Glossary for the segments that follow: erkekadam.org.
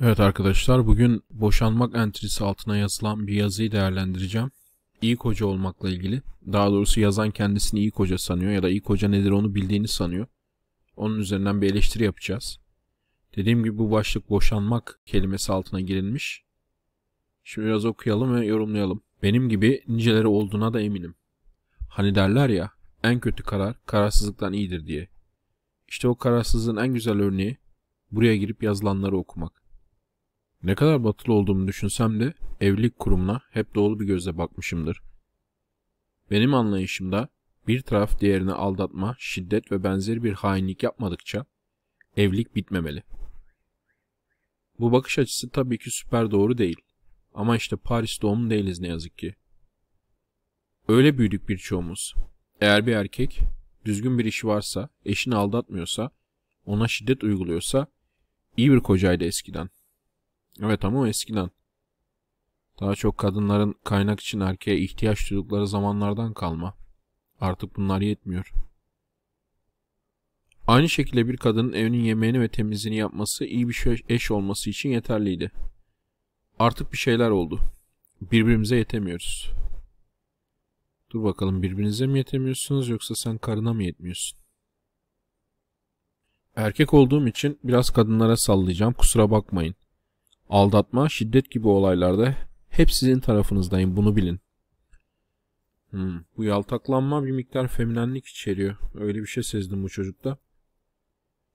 Evet arkadaşlar, bugün boşanmak entrisi altına yazılan bir yazıyı değerlendireceğim. İyi koca olmakla ilgili. Daha doğrusu yazan kendisini iyi koca sanıyor ya da iyi koca nedir onu bildiğini sanıyor. Onun üzerinden bir eleştiri yapacağız. Dediğim gibi bu başlık boşanmak kelimesi altına girilmiş. Şimdi biraz okuyalım ve yorumlayalım. Benim gibi niceleri olduğuna da eminim. Hani derler ya, en kötü karar kararsızlıktan iyidir diye. İşte o kararsızlığın en güzel örneği buraya girip yazılanları okumak. Ne kadar batılı olduğumu düşünsem de evlilik kurumuna hep doğru bir gözle bakmışımdır. Benim anlayışımda bir taraf diğerini aldatma, şiddet ve benzeri bir hainlik yapmadıkça evlilik bitmemeli. Bu bakış açısı tabii ki süper doğru değil. Ama işte Paris doğumlu değiliz ne yazık ki. Öyle büyüdük birçoğumuz. Eğer bir erkek düzgün bir işi varsa, eşini aldatmıyorsa, ona şiddet uyguluyorsa iyi bir kocaydı eskiden. Evet ama o eskiden. Daha çok kadınların kaynak için erkeğe ihtiyaç duydukları zamanlardan kalma. Artık bunlar yetmiyor. Aynı şekilde bir kadının evinin yemeğini ve temizliğini yapması iyi bir eş olması için yeterliydi. Artık bir şeyler oldu. Birbirimize yetemiyoruz. Dur bakalım, birbirinize mi yetemiyorsunuz yoksa sen karına mı yetmiyorsun? Erkek olduğum için biraz kadınlara sallayacağım, kusura bakmayın. Aldatma, şiddet gibi olaylarda hep sizin tarafınızdayım, bunu bilin. Bu yaltaklanma bir miktar feminenlik içeriyor. Öyle bir şey sezdim bu çocukta.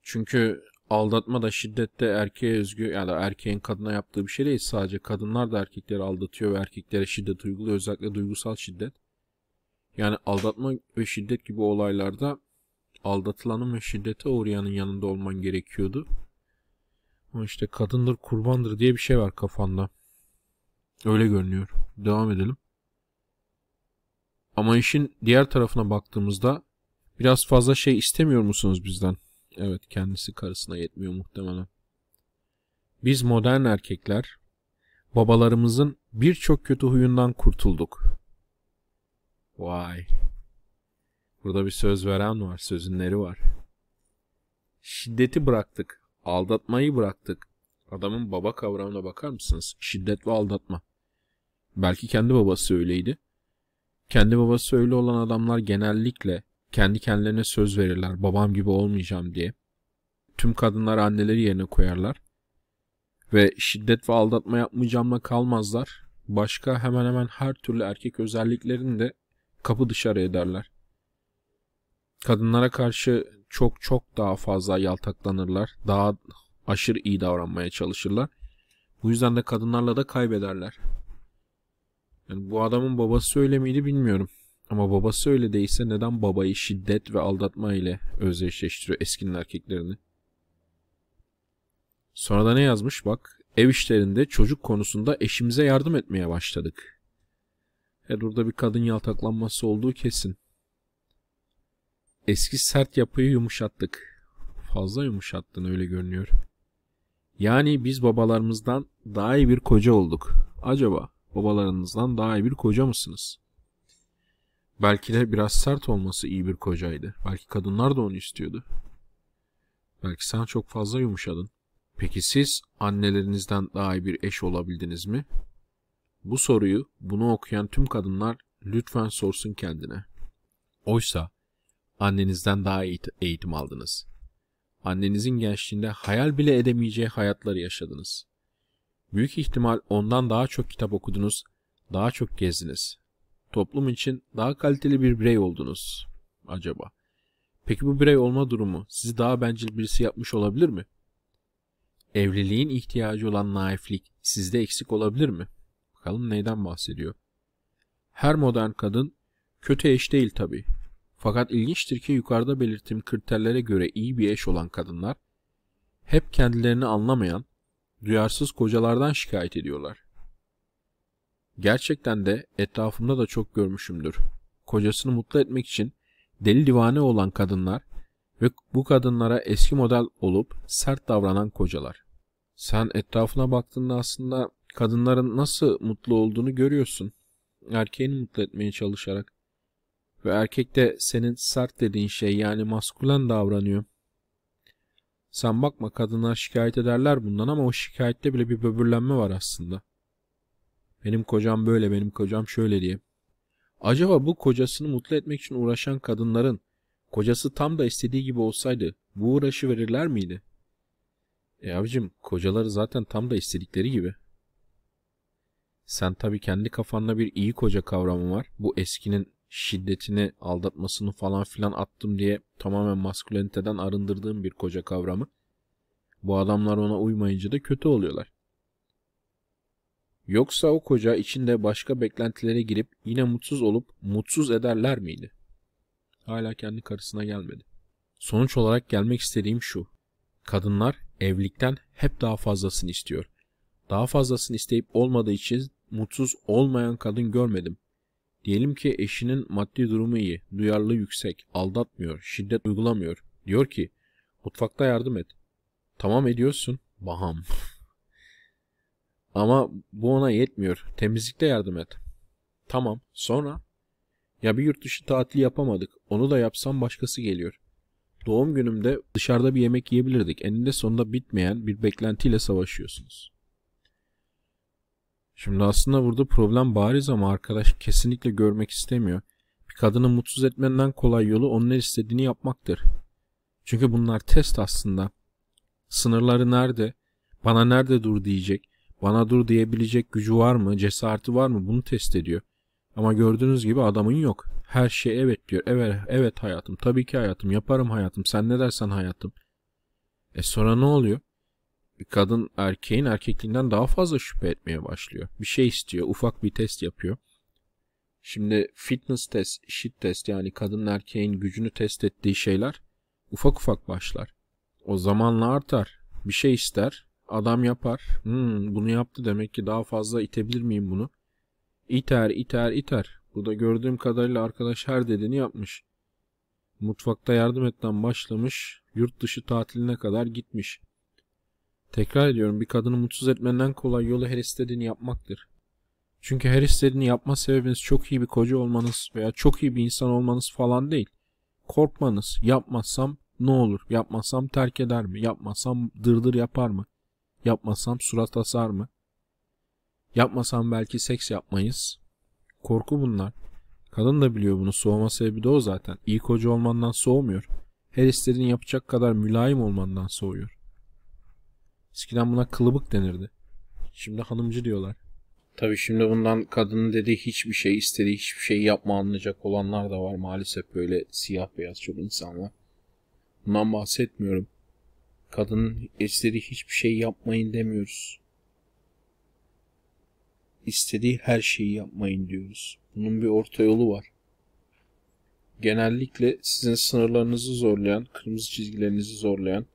Çünkü aldatma da şiddet de erkeğe özgü, yani erkeğin kadına yaptığı bir şey değil. Sadece kadınlar da erkekleri aldatıyor ve erkeklere şiddet uyguluyor. Özellikle duygusal şiddet. Yani aldatma ve şiddet gibi olaylarda aldatılanın ve şiddete uğrayanın yanında olman gerekiyordu. Ama işte kadındır, kurbandır diye bir şey var kafanda. Öyle görünüyor. Devam edelim. Ama işin diğer tarafına baktığımızda biraz fazla şey istemiyor musunuz bizden? Evet, kendisi karısına yetmiyor muhtemelen. Biz modern erkekler babalarımızın birçok kötü huyundan kurtulduk. Vay. Burada bir söz veren var, sözünleri var. Şiddeti bıraktık. Aldatmayı bıraktık. Adamın baba kavramına bakar mısınız? Şiddet ve aldatma. Belki kendi babası öyleydi. Kendi babası öyle olan adamlar genellikle kendi kendilerine söz verirler. Babam gibi olmayacağım diye. Tüm kadınlar anneleri yerine koyarlar. Ve şiddet ve aldatma yapmayacağımla kalmazlar. Başka hemen hemen her türlü erkek özelliklerini de kapı dışarı ederler. Kadınlara karşı çok daha fazla yaltaklanırlar. Daha aşırı iyi davranmaya çalışırlar. Bu yüzden de kadınlarla da kaybederler. Yani bu adamın babası öyle miydi bilmiyorum. Ama babası öyle değilse neden babayı şiddet ve aldatma ile özdeşleştiriyor eskinin erkeklerini? Sonra da ne yazmış bak. Ev işlerinde çocuk konusunda eşimize yardım etmeye başladık. Burada bir kadın yaltaklanması olduğu kesin. Eski sert yapıyı yumuşattık. Fazla yumuşattın öyle görünüyor. Yani biz babalarımızdan daha iyi bir koca olduk. Acaba babalarınızdan daha iyi bir koca mısınız? Belki de biraz sert olması iyi bir kocaydı. Belki kadınlar da onu istiyordu. Belki sen çok fazla yumuşadın. Peki siz annelerinizden daha iyi bir eş olabildiniz mi? Bu soruyu bunu okuyan tüm kadınlar lütfen sorsun kendine. Oysa annenizden daha iyi eğitim aldınız. Annenizin gençliğinde hayal bile edemeyeceği hayatları yaşadınız. Büyük ihtimal ondan daha çok kitap okudunuz, daha çok gezdiniz. Toplum için daha kaliteli bir birey oldunuz acaba. Peki bu birey olma durumu sizi daha bencil birisi yapmış olabilir mi? Evliliğin ihtiyacı olan naiflik sizde eksik olabilir mi? Bakalım neyden bahsediyor? Her modern kadın kötü eş değil tabii. Fakat ilginçtir ki yukarıda belirttiğim kriterlere göre iyi bir eş olan kadınlar hep kendilerini anlamayan, duyarsız kocalardan şikayet ediyorlar. Gerçekten de etrafımda da çok görmüşümdür. Kocasını mutlu etmek için deli divane olan kadınlar ve bu kadınlara eski model olup sert davranan kocalar. Sen etrafına baktığında aslında kadınların nasıl mutlu olduğunu görüyorsun. Erkeğini mutlu etmeye çalışarak. Ve erkek de senin sert dediğin şey yani maskülen davranıyor. Sen bakma, kadınlar şikayet ederler bundan ama o şikayette bile bir böbürlenme var aslında. Benim kocam böyle, benim kocam şöyle diye. Acaba bu kocasını mutlu etmek için uğraşan kadınların kocası tam da istediği gibi olsaydı bu uğraşı verirler miydi? Abicim, kocaları zaten tam da istedikleri gibi. Sen tabii kendi kafanda bir iyi koca kavramı var. Bu eskinin şiddetini, aldatmasını falan filan attım diye tamamen masküleniteden arındırdığım bir koca kavramı. Bu adamlar ona uymayınca da kötü oluyorlar. Yoksa o koca içinde başka beklentilere girip yine mutsuz olup mutsuz ederler miydi? Hala kendi karısına gelmedi. Sonuç olarak gelmek istediğim şu. Kadınlar evlilikten hep daha fazlasını istiyor. Daha fazlasını isteyip olmadığı için mutsuz olmayan kadın görmedim. Diyelim ki eşinin maddi durumu iyi, duyarlılığı yüksek, aldatmıyor, şiddet uygulamıyor. Diyor ki, mutfakta yardım et. Tamam ediyorsun, baham. Ama bu ona yetmiyor, temizlikte yardım et. Tamam, sonra? Ya bir yurt dışı tatili yapamadık, onu da yapsam başkası geliyor. Doğum günümde dışarıda bir yemek yiyebilirdik. Eninde sonunda bitmeyen bir beklentiyle savaşıyorsunuz. Şimdi aslında burada problem bariz ama arkadaş kesinlikle görmek istemiyor. Bir kadını mutsuz etmenden kolay yolu onun ne istediğini yapmaktır. Çünkü bunlar test aslında. Sınırları nerede? Bana nerede dur diyecek? Bana dur diyebilecek gücü var mı? Cesareti var mı? Bunu test ediyor. Ama gördüğünüz gibi adamın yok. Her şeye evet diyor. Evet, evet hayatım. Tabii ki hayatım. Yaparım hayatım. Sen ne dersen hayatım. Sonra ne oluyor? Bir kadın erkeğin erkekliğinden daha fazla şüphe etmeye başlıyor. Bir şey istiyor. Ufak bir test yapıyor. Şimdi fitness test, shit test, yani kadının erkeğin gücünü test ettiği şeyler ufak ufak başlar. O zamanla artar. Bir şey ister. Adam yapar. Bunu yaptı, demek ki daha fazla itebilir miyim bunu? İter, iter, iter. Burada gördüğüm kadarıyla arkadaş her dediğini yapmış. Mutfakta yardım etten başlamış, yurt dışı tatiline kadar gitmiş. Tekrar ediyorum, bir kadını mutsuz etmenden kolay yolu her istediğini yapmaktır. Çünkü her istediğini yapma sebebiniz çok iyi bir koca olmanız veya çok iyi bir insan olmanız falan değil. Korkmanız, yapmazsam ne olur, yapmazsam terk eder mi, yapmazsam dırdır yapar mı, yapmazsam surat asar mı, yapmasam belki seks yapmayız. Korku bunlar. Kadın da biliyor bunu. Soğuma sebebi de o zaten. İyi koca olmandan soğumuyor. Her istediğini yapacak kadar mülayim olmandan soğuyor. Eskiden buna kılıbık denirdi. Şimdi hanımcı diyorlar. Tabii şimdi bundan kadının dediği hiçbir şey, istediği hiçbir şey yapma anlayacak olanlar da var. Maalesef böyle siyah beyaz çok insan var. Bundan bahsetmiyorum. Kadının istediği hiçbir şey yapmayın demiyoruz. İstediği her şeyi yapmayın diyoruz. Bunun bir orta yolu var. Genellikle sizin sınırlarınızı zorlayan, kırmızı çizgilerinizi zorlayan,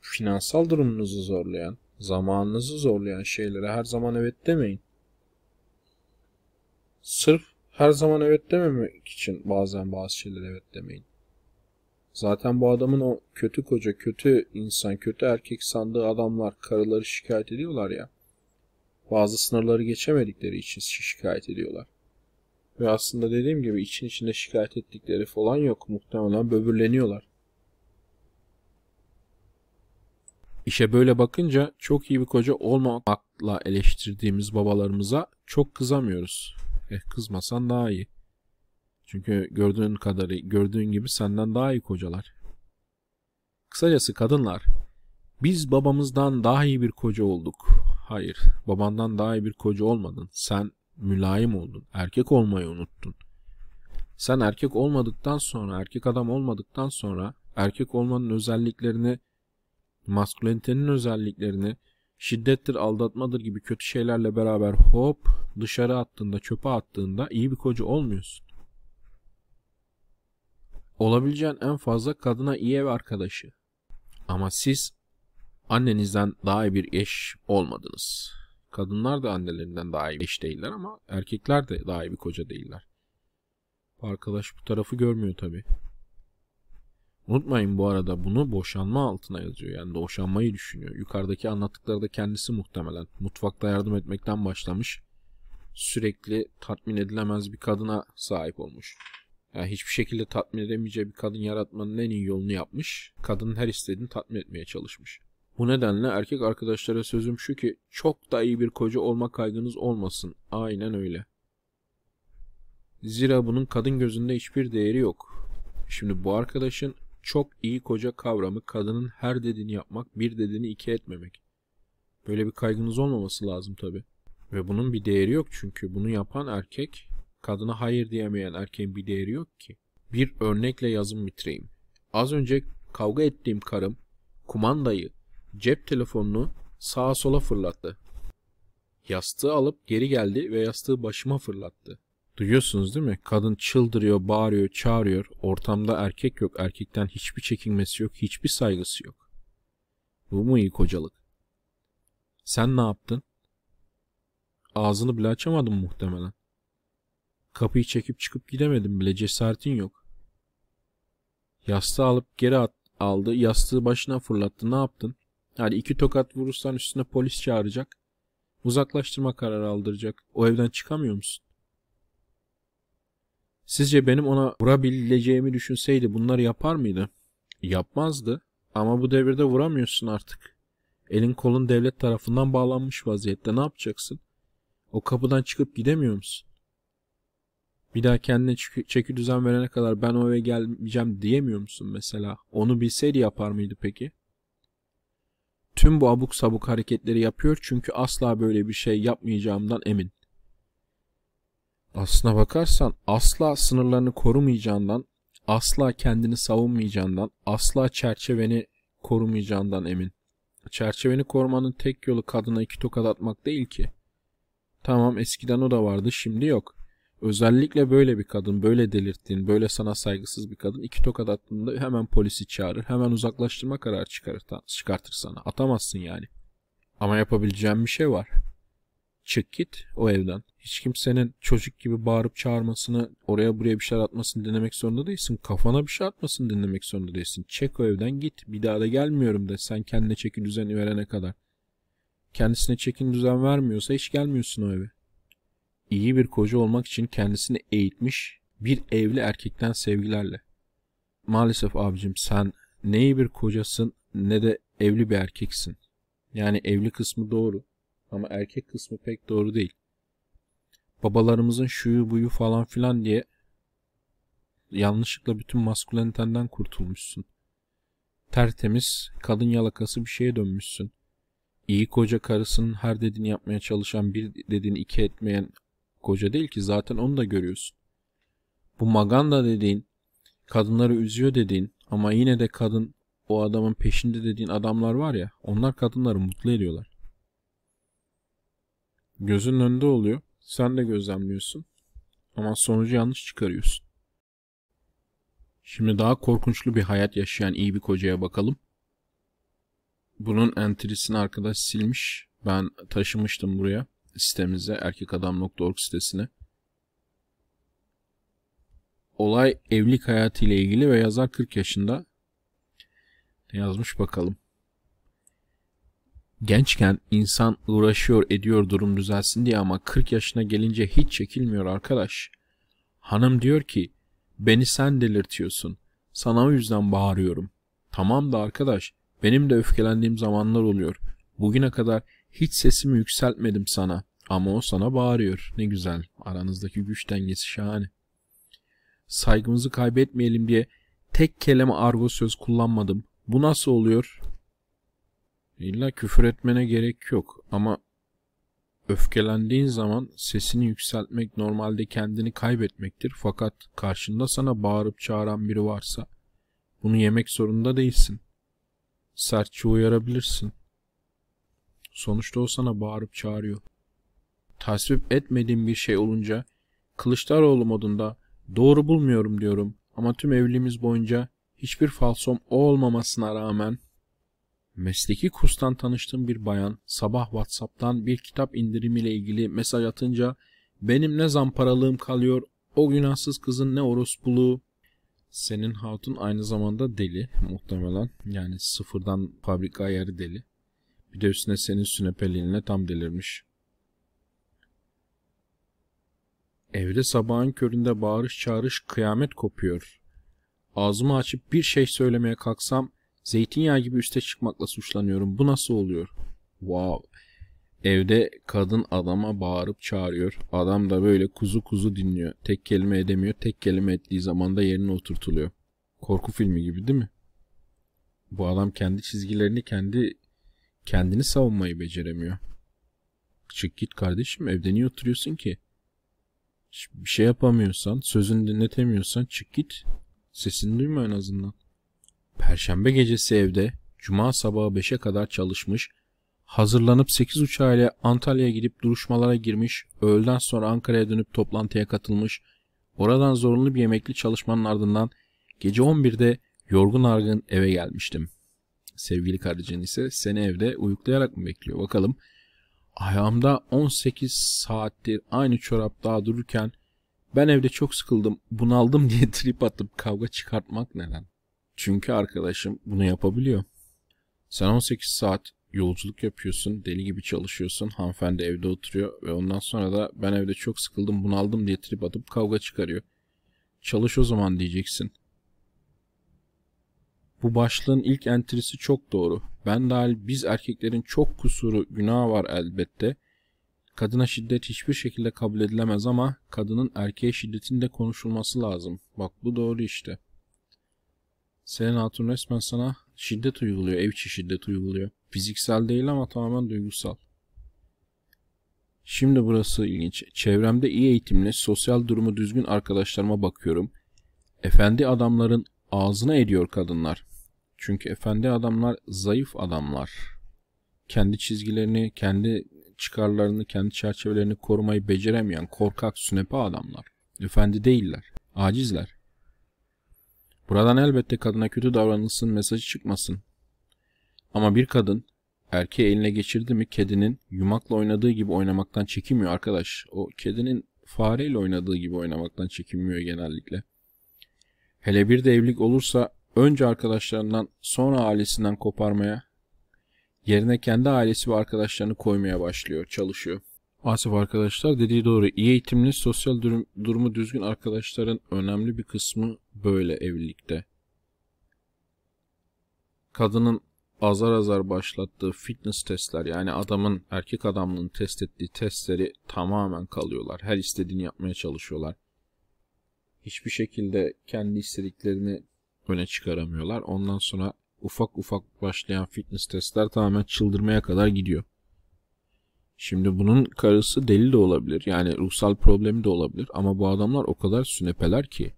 finansal durumunuzu zorlayan, zamanınızı zorlayan şeylere her zaman evet demeyin. Sırf her zaman evet dememek için bazen bazı şeylere evet demeyin. Zaten bu adamın o kötü koca, kötü insan, kötü erkek sandığı adamlar karıları şikayet ediyorlar ya. Bazı sınırları geçemedikleri için şikayet ediyorlar. Ve aslında dediğim gibi için içinde şikayet ettikleri falan yok. Muhtemelen böbürleniyorlar. İşe böyle bakınca çok iyi bir koca olmamakla eleştirdiğimiz babalarımıza çok kızamıyoruz. Kızmasan daha iyi. Çünkü gördüğün gibi senden daha iyi kocalar. Kısacası kadınlar, biz babamızdan daha iyi bir koca olduk. Hayır, babandan daha iyi bir koca olmadın. Sen mülayim oldun. Erkek olmayı unuttun. Sen erkek olmadıktan sonra, erkek adam olmadıktan sonra erkek olmanın özelliklerini, maskülenitenin özelliklerini, şiddettir, aldatmadır gibi kötü şeylerle beraber hop dışarı attığında, çöpe attığında iyi bir koca olmuyorsun. Olabileceğin en fazla kadına iyi ev arkadaşı. Ama siz annenizden daha iyi bir eş olmadınız. Kadınlar da annelerinden daha iyi bir eş değiller ama erkekler de daha iyi bir koca değiller. Arkadaş bu tarafı görmüyor tabii. Unutmayın bu arada, bunu boşanma altına yazıyor. Yani boşanmayı düşünüyor. Yukarıdaki anlattıkları da kendisi muhtemelen. Mutfakta yardım etmekten başlamış. Sürekli tatmin edilemez bir kadına sahip olmuş. yani hiçbir şekilde tatmin edemeyeceği bir kadın yaratmanın en iyi yolunu yapmış. Kadının her istediğini tatmin etmeye çalışmış. Bu nedenle erkek arkadaşlara sözüm şu ki çok da iyi bir koca olma kaygınız olmasın. Aynen öyle. Zira bunun kadın gözünde hiçbir değeri yok. Şimdi bu arkadaşın çok iyi koca kavramı kadının her dediğini yapmak, bir dediğini iki etmemek. Böyle bir kaygınız olmaması lazım tabii. Ve bunun bir değeri yok çünkü bunu yapan erkek, kadına hayır diyemeyen erkeğin bir değeri yok ki. Bir örnekle yazımı bitireyim. Az önce kavga ettiğim karım kumandayı, cep telefonunu sağa sola fırlattı. Yastığı alıp geri geldi ve yastığı başıma fırlattı. Duyuyorsunuz değil mi? Kadın çıldırıyor, bağırıyor, çağırıyor. Ortamda erkek yok. Erkekten hiçbir çekinmesi yok, hiçbir saygısı yok. Bu mu iyi kocalık? Sen ne yaptın? Ağzını bile açamadın muhtemelen. Kapıyı çekip çıkıp gidemedin bile, cesaretin yok. Yastığı alıp geri aldı, yastığı başına fırlattı. Ne yaptın? Yani iki tokat vurursan üstüne polis çağıracak. Uzaklaştırma kararı aldıracak. O evden çıkamıyor musun? Sizce benim ona vurabileceğimi düşünseydi bunları yapar mıydı? Yapmazdı. Ama bu devirde vuramıyorsun artık. Elin kolun devlet tarafından bağlanmış vaziyette. Ne yapacaksın? O kapıdan çıkıp gidemiyor musun? Bir daha kendine çeki düzen verene kadar ben o eve gelmeyeceğim diyemiyor musun mesela? Onu bilseydi yapar mıydı peki? Tüm bu abuk sabuk hareketleri yapıyor çünkü asla böyle bir şey yapmayacağımdan emin. Aslına bakarsan asla sınırlarını korumayacağından, asla kendini savunmayacağından, asla çerçeveni korumayacağından emin. Çerçeveni korumanın tek yolu kadına iki tokat atmak değil ki. Tamam, eskiden o da vardı, şimdi yok. Özellikle böyle bir kadın, böyle delirttiğin, böyle sana saygısız bir kadın iki tokat attığında hemen polisi çağırır, hemen uzaklaştırma kararı çıkartır sana. Atamazsın yani. Ama yapabileceğin bir şey var. Çık git o evden. Hiç kimsenin çocuk gibi bağırıp çağırmasını, oraya buraya bir şeyler atmasını dinlemek zorunda değilsin. Kafana bir şey atmasını dinlemek zorunda değilsin. Çek o evden git. Bir daha da gelmiyorum de sen kendine çeki düzeni verene kadar. Kendisine çeki düzen vermiyorsa hiç gelmiyorsun o eve. İyi bir koca olmak için kendisini eğitmiş bir evli erkekten sevgilerle. Maalesef abicim sen ne iyi bir kocasın ne de evli bir erkeksin. Yani evli kısmı doğru. Ama erkek kısmı pek doğru değil. Babalarımızın şuyu buyu falan filan diye yanlışlıkla bütün maskülenitenden kurtulmuşsun. Tertemiz, kadın yalakası bir şeye dönmüşsün. İyi koca karısının her dediğini yapmaya çalışan, bir dediğini iki etmeyen koca değil ki, zaten onu da görüyorsun. Bu maganda dediğin, kadınları üzüyor dediğin ama yine de kadın o adamın peşinde dediğin adamlar var ya, onlar kadınları mutlu ediyorlar. Gözünün önünde oluyor. Sen de gözlemliyorsun. Ama sonucu yanlış çıkarıyorsun. Şimdi daha korkunçlu bir hayat yaşayan iyi bir kocaya bakalım. Bunun entrisini arkadaş silmiş. Ben taşımıştım buraya. Sitemize, erkekadam.org sitesine. Olay evlilik hayatı ile ilgili ve yazar 40 yaşında. Yazmış bakalım. Gençken insan uğraşıyor ediyor durum düzelsin diye ama 40 yaşına gelince hiç çekilmiyor arkadaş. Hanım diyor ki beni sen delirtiyorsun. Sana o yüzden bağırıyorum. Tamam da arkadaş benim de öfkelendiğim zamanlar oluyor. Bugüne kadar hiç sesimi yükseltmedim sana ama o sana bağırıyor. Ne güzel, aranızdaki güç dengesi şahane. Saygımızı kaybetmeyelim diye tek kelime argo söz kullanmadım. Bu nasıl oluyor? İlla küfür etmene gerek yok ama öfkelendiğin zaman sesini yükseltmek normalde kendini kaybetmektir. Fakat karşında sana bağırıp çağıran biri varsa bunu yemek zorunda değilsin. Sertçe uyarabilirsin. Sonuçta o sana bağırıp çağırıyor. Tasvip etmediğim bir şey olunca Kılıçdaroğlu modunda doğru bulmuyorum diyorum ama tüm evliliğimiz boyunca hiçbir falsom o olmamasına rağmen mesleki kurstan tanıştığım bir bayan sabah WhatsApp'tan bir kitap indirimiyle ilgili mesaj atınca benim ne zamparalığım kalıyor, o günahsız kızın ne orospuluğu. Senin hatun aynı zamanda deli muhtemelen, yani sıfırdan fabrika ayarı deli. Bir de üstüne senin sünepeliğinle tam delirmiş. Evde sabahın köründe bağırış çağırış kıyamet kopuyor. Ağzımı açıp bir şey söylemeye kalksam zeytinyağı gibi üste çıkmakla suçlanıyorum. Bu nasıl oluyor? Wow. Evde kadın adama bağırıp çağırıyor. Adam da böyle kuzu kuzu dinliyor. Tek kelime edemiyor. Tek kelime ettiği zaman da yerine oturtuluyor. Korku filmi gibi değil mi? Bu adam kendi çizgilerini kendini savunmayı beceremiyor. Çık git kardeşim, evde niye oturuyorsun ki? Bir şey yapamıyorsan, sözünü dinletemiyorsan çık git. Sesini duyma en azından. Perşembe gecesi evde, cuma sabahı 5'e kadar çalışmış, hazırlanıp 8 uçağıyla Antalya'ya gidip duruşmalara girmiş, öğleden sonra Ankara'ya dönüp toplantıya katılmış, oradan zorunlu bir yemekli çalışmanın ardından gece 11'de yorgun argın eve gelmiştim. Sevgili kardeşin ise seni evde uyuklayarak mı bekliyor? Bakalım. Ayağımda 18 saattir aynı çorap daha dururken ben evde çok sıkıldım, bunaldım diye trip atıp kavga çıkartmak neden? Çünkü arkadaşım bunu yapabiliyor. Sen 18 saat yolculuk yapıyorsun, deli gibi çalışıyorsun, hanımefendi evde oturuyor ve ondan sonra da ben evde çok sıkıldım, bunaldım diye trip atıp kavga çıkarıyor. Çalış o zaman diyeceksin. Bu başlığın ilk entrisi çok doğru. Ben dahil biz erkeklerin çok kusuru, günahı var elbette. Kadına şiddet hiçbir şekilde kabul edilemez ama kadının erkeğe şiddetinin de konuşulması lazım. Bak bu doğru işte. Selen Hatun resmen sana şiddet uyguluyor, ev içi şiddet uyguluyor. Fiziksel değil ama tamamen duygusal. Şimdi burası ilginç. Çevremde iyi eğitimli, sosyal durumu düzgün arkadaşlarıma bakıyorum. Efendi adamların ağzına ediyor kadınlar. Çünkü efendi adamlar zayıf adamlar. Kendi çizgilerini, kendi çıkarlarını, kendi çerçevelerini korumayı beceremeyen korkak, sünepe adamlar. Efendi değiller, acizler. Buradan elbette kadına kötü davranılsın mesajı çıkmasın. Ama bir kadın erkeği eline geçirdi mi kedinin yumakla oynadığı gibi oynamaktan çekinmiyor arkadaş. O kedinin fareyle oynadığı gibi oynamaktan çekinmiyor genellikle. Hele bir de evlilik olursa önce arkadaşlarından sonra ailesinden koparmaya, yerine kendi ailesi ve arkadaşlarını koymaya başlıyor, çalışıyor. Asif arkadaşlar dediği doğru. İyi eğitimli, sosyal durumu düzgün arkadaşların önemli bir kısmı böyle evlilikte. Kadının azar azar başlattığı fitness testler, yani adamın, erkek adamlığını test ettiği testleri tamamen kalıyorlar. Her istediğini yapmaya çalışıyorlar. Hiçbir şekilde kendi istediklerini öne çıkaramıyorlar. Ondan sonra ufak ufak başlayan fitness testler tamamen çıldırmaya kadar gidiyor. Şimdi bunun karısı deli de olabilir. Yani ruhsal problemi de olabilir. Ama bu adamlar o kadar sünepeler ki.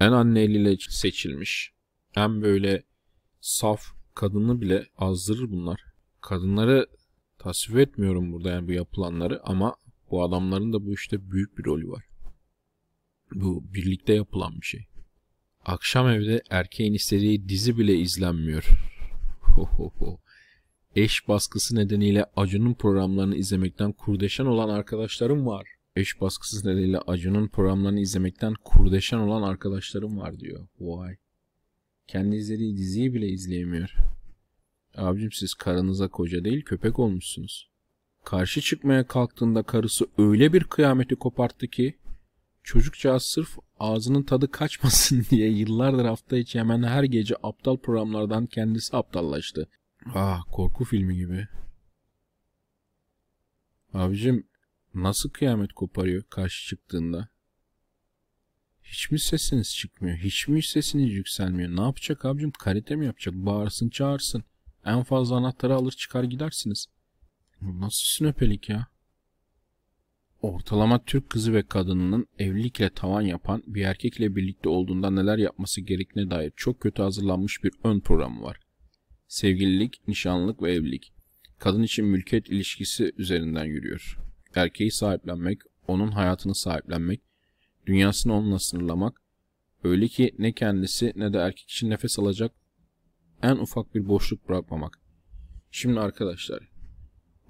En anne eliyle seçilmiş, en böyle saf kadını bile azdırır bunlar. Kadınları tasvip etmiyorum burada, yani bu yapılanları, ama bu adamların da bu işte büyük bir rolü var. Bu birlikte yapılan bir şey. Akşam evde erkeğin istediği dizi bile izlenmiyor. Eş baskısı nedeniyle Acun'un programlarını izlemekten kurdeşen olan arkadaşlarım var. Eş baskısı nedeniyle Acun'un programlarını izlemekten kurdeşen olan arkadaşlarım var diyor. Vay. Kendi izlediği diziyi bile izleyemiyor. Abicim siz karınıza koca değil köpek olmuşsunuz. Karşı çıkmaya kalktığında karısı öyle bir kıyameti koparttı ki çocukcağız sırf ağzının tadı kaçmasın diye yıllardır hafta içi hemen her gece aptal programlardan kendisi aptallaştı. Ah, korku filmi gibi. Abicim nasıl kıyamet koparıyor karşı çıktığında? Hiç mi sesiniz çıkmıyor? Hiç mi sesiniz yükselmiyor? Ne yapacak abicim? Karate mi yapacak? Bağırsın çağırsın. En fazla anahtarı alır çıkar gidersiniz. Nasıl sünöpelik ya? Ortalama Türk kızı ve kadınının evlilikle tavan yapan bir erkekle birlikte olduğunda neler yapması gerektiğine dair çok kötü hazırlanmış bir ön programı var. Sevgililik, nişanlılık ve evlilik. Kadın için mülkiyet ilişkisi üzerinden yürüyor. Erkeği sahiplenmek, onun hayatını sahiplenmek, dünyasını onunla sınırlamak, öyle ki ne kendisi ne de erkek için nefes alacak en ufak bir boşluk bırakmamak. Şimdi arkadaşlar,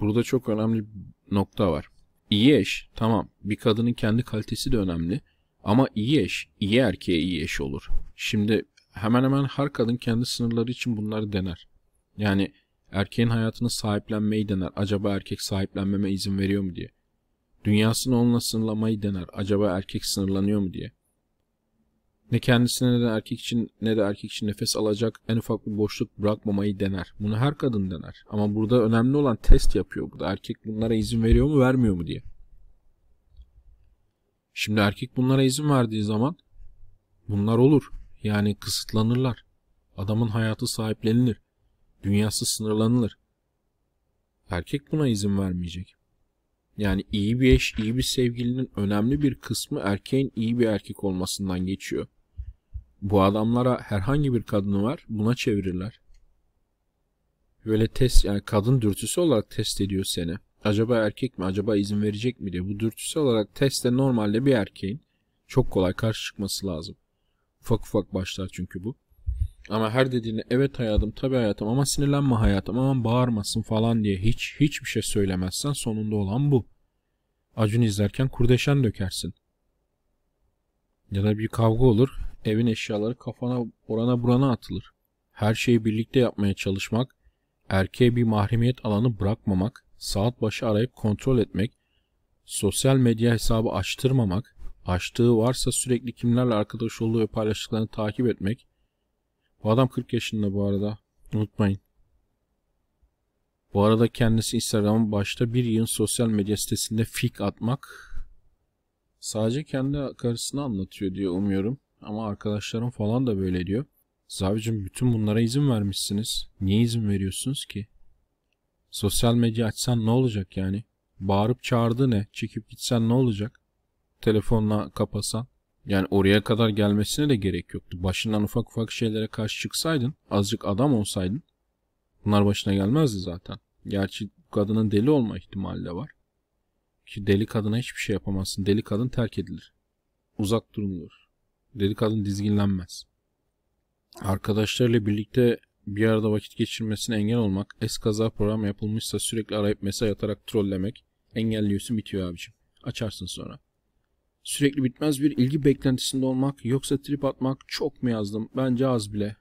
burada çok önemli bir nokta var. İyi eş, tamam, bir kadının kendi kalitesi de önemli ama iyi eş, iyi erkeğe iyi eş olur. Şimdi hemen hemen her kadın kendi sınırları için bunları dener. Yani erkeğin hayatını sahiplenmeyi dener. Acaba erkek sahiplenmeme izin veriyor mu diye. Dünyasını onunla sınırlamayı dener. Acaba erkek sınırlanıyor mu diye. Ne kendisine ne de erkek için nefes alacak en ufak bir boşluk bırakmamayı dener. Bunu her kadın dener. Ama burada önemli olan test yapıyor. Burada erkek bunlara izin veriyor mu vermiyor mu diye. Şimdi erkek bunlara izin verdiği zaman bunlar olur. Yani kısıtlanırlar. Adamın hayatı sahiplenilir. Dünyası sınırlanılır. Erkek buna izin vermeyecek. Yani iyi bir eş, iyi bir sevgilinin önemli bir kısmı erkeğin iyi bir erkek olmasından geçiyor. Bu adamlara herhangi bir kadını var, buna çevirirler. Böyle test, yani kadın dürtüsü olarak test ediyor seni. Acaba erkek mi, acaba izin verecek mi diye. Bu dürtüsü olarak testte normalde bir erkeğin çok kolay karşı çıkması lazım. Ufak ufak başlar çünkü bu. Ama her dediğine evet hayatım, tabii hayatım, ama sinirlenme hayatım, aman bağırmasın falan diye hiçbir şey söylemezsen sonunda olan bu. Acun izlerken kurdeşen dökersin. Ya da bir kavga olur, evin eşyaları kafana orana burana atılır. Her şeyi birlikte yapmaya çalışmak, erkeğe bir mahremiyet alanı bırakmamak, saat başı arayıp kontrol etmek, sosyal medya hesabı açtırmamak, açtığı varsa sürekli kimlerle arkadaş olduğu ve paylaştıklarını takip etmek. Bu adam 40 yaşında bu arada. Unutmayın. Bu arada kendisi Instagram'ın başta bir yığın sosyal medya sitesinde fik atmak. Sadece kendi karısını anlatıyor diye umuyorum. Ama arkadaşlarım falan da böyle diyor. Zavicim bütün bunlara izin vermişsiniz. Niye izin veriyorsunuz ki? Sosyal medya açsan ne olacak yani? Bağırıp çağırdı ne? Çekip gitsen ne olacak? Telefonla kapasan. Yani oraya kadar gelmesine de gerek yoktu. Başından ufak ufak şeylere karşı çıksaydın, azıcık adam olsaydın, bunlar başına gelmezdi zaten. Gerçi kadının deli olma ihtimali de var. Ki deli kadına hiçbir şey yapamazsın. Deli kadın terk edilir. Uzak durulur. Deli kadın dizginlenmez. Arkadaşlarıyla birlikte bir arada vakit geçirmesine engel olmak, eskaza program yapılmışsa sürekli arayıp mesaj atarak trollemek, engelliyorsun bitiyor abicim. Açarsın sonra. Sürekli bitmez bir ilgi beklentisinde olmak, yoksa trip atmak, çok mu yazdım? Bence az bile.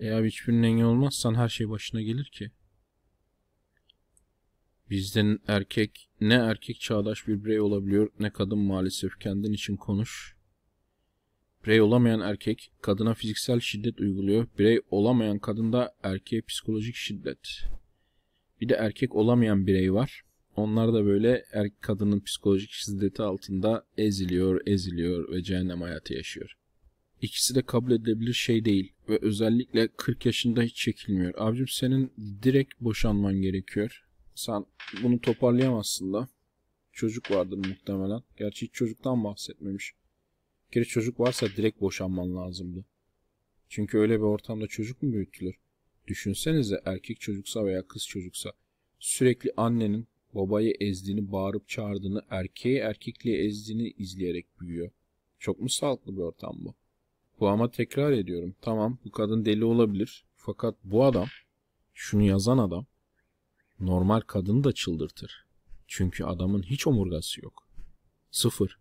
Abi hiçbirinin engel olmazsan her şey başına gelir ki. Bizden erkek, ne erkek çağdaş bir birey olabiliyor, ne kadın maalesef. Kendin için konuş. Birey olamayan erkek, kadına fiziksel şiddet uyguluyor. Birey olamayan kadın da erkeğe psikolojik şiddet. Bir de erkek olamayan birey var. Onlar da böyle kadının psikolojik şiddeti altında eziliyor ve cehennem hayatı yaşıyor. İkisi de kabul edilebilir şey değil ve özellikle 40 yaşında hiç çekilmiyor. Abicim senin direkt boşanman gerekiyor. Sen bunu toparlayamazsın da. Çocuk vardır muhtemelen. Gerçi hiç çocuktan bahsetmemiş. Bir kere çocuk varsa direkt boşanman lazımdı. Çünkü öyle bir ortamda çocuk mu büyütülür? Düşünsenize erkek çocuksa veya kız çocuksa sürekli annenin babayı ezdiğini, bağırıp çağırdığını, erkeği erkekliğe ezdiğini izleyerek büyüyor. Çok mu sağlıklı bir ortam bu? Bu ama tekrar ediyorum. Tamam bu kadın deli olabilir. Fakat bu adam, şunu yazan adam, normal kadını da çıldırtır. Çünkü adamın hiç omurgası yok. Sıfır.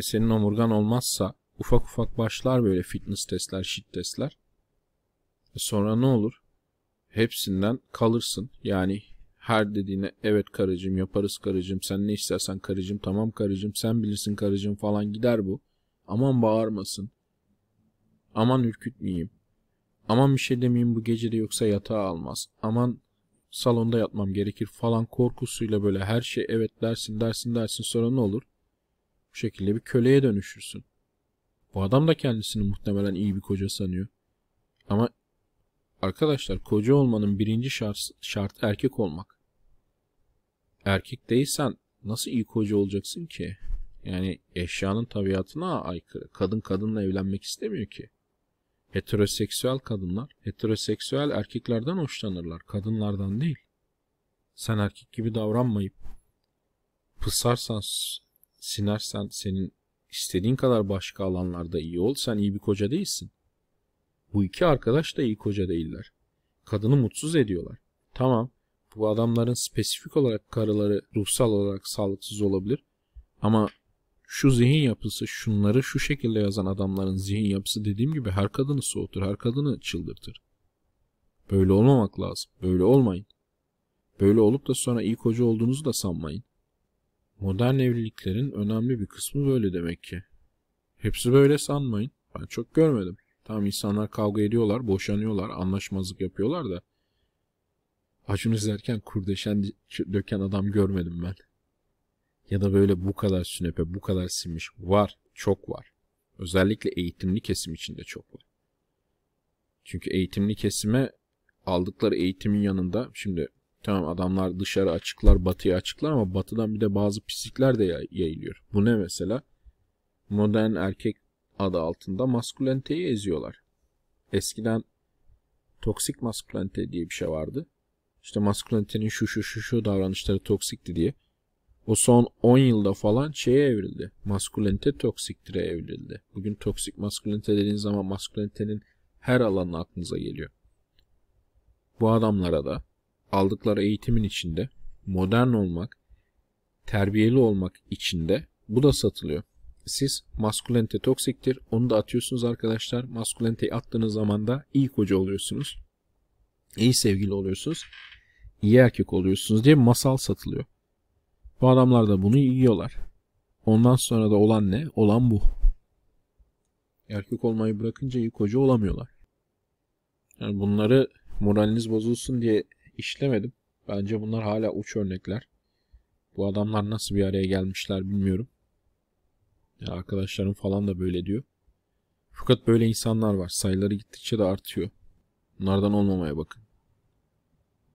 Senin omurgan olmazsa ufak ufak başlar böyle fitness testler, shit testler. Sonra ne olur? Hepsinden kalırsın. Yani... Her dediğine evet karıcığım yaparız karıcığım sen ne istersen karıcığım tamam karıcığım sen bilirsin karıcığım falan gider bu. Aman bağırmasın. Aman ürkütmeyeyim. Aman bir şey demeyeyim bu gecede yoksa yatağa almaz. Aman salonda yatmam gerekir falan korkusuyla böyle her şey evet dersin sonra ne olur? Bu şekilde bir köleye dönüşürsün. Bu adam da kendisini muhtemelen iyi bir koca sanıyor. Ama arkadaşlar koca olmanın birinci şartı erkek olmak. Erkek değilsen nasıl iyi koca olacaksın ki? Yani eşyanın tabiatına aykırı. Kadın kadınla evlenmek istemiyor ki. Heteroseksüel kadınlar, heteroseksüel erkeklerden hoşlanırlar. Kadınlardan değil. Sen erkek gibi davranmayıp pısarsan, sinersen senin istediğin kadar başka alanlarda iyi ol. Sen iyi bir koca değilsin. Bu iki arkadaş da iyi koca değiller. Kadını mutsuz ediyorlar. Tamam, bu adamların spesifik olarak karıları ruhsal olarak sağlıksız olabilir. Ama şu zihin yapısı, şunları şu şekilde yazan adamların zihin yapısı dediğim gibi her kadını soğutur, her kadını çıldırtır. Böyle olmamak lazım. Böyle olmayın. Böyle olup da sonra iyi koca olduğunuzu da sanmayın. Modern evliliklerin önemli bir kısmı böyle demek ki. Hepsi böyle sanmayın. Ben çok görmedim. Tamam, insanlar kavga ediyorlar, boşanıyorlar, anlaşmazlık yapıyorlar da. Acun izlerken kurdeşen döken adam görmedim ben. Ya da böyle bu kadar sünepe, bu kadar sinmiş. Var, çok var. Özellikle eğitimli kesim içinde çok var. Çünkü eğitimli kesime aldıkları eğitimin yanında, şimdi tamam adamlar dışarı açıklar, batıya açıklar ama batıdan bir de bazı pislikler de yayılıyor. Bu ne mesela? Modern erkek adı altında masküleniteyi eziyorlar. Eskiden toksik maskülenite diye bir şey vardı. İşte maskülenitenin şu davranışları toksikti diye. O son 10 yılda falan şeye evrildi. Maskülenite toksiktir'e evrildi. Bugün toksik maskülenite dediğiniz zaman maskülenitenin her alanı aklınıza geliyor. Bu adamlara da aldıkları eğitimin içinde modern olmak, terbiyeli olmak içinde bu da satılıyor. Siz maskülenite toksiktir, onu da atıyorsunuz arkadaşlar. Masküleniteyi attığınız zaman da iyi koca oluyorsunuz. İyi sevgili oluyorsunuz. İyi erkek oluyorsunuz diye masal satılıyor. Bu adamlar da bunu yiyorlar. Ondan sonra da olan ne? Olan bu. Erkek olmayı bırakınca iyi koca olamıyorlar. Yani bunları moraliniz bozulsun diye işlemedim. Bence bunlar hala uç örnekler. Bu adamlar nasıl bir araya gelmişler bilmiyorum. Ya arkadaşlarım falan da böyle diyor. Fakat böyle insanlar var. Sayıları gittikçe de artıyor. Bunlardan olmamaya bakın.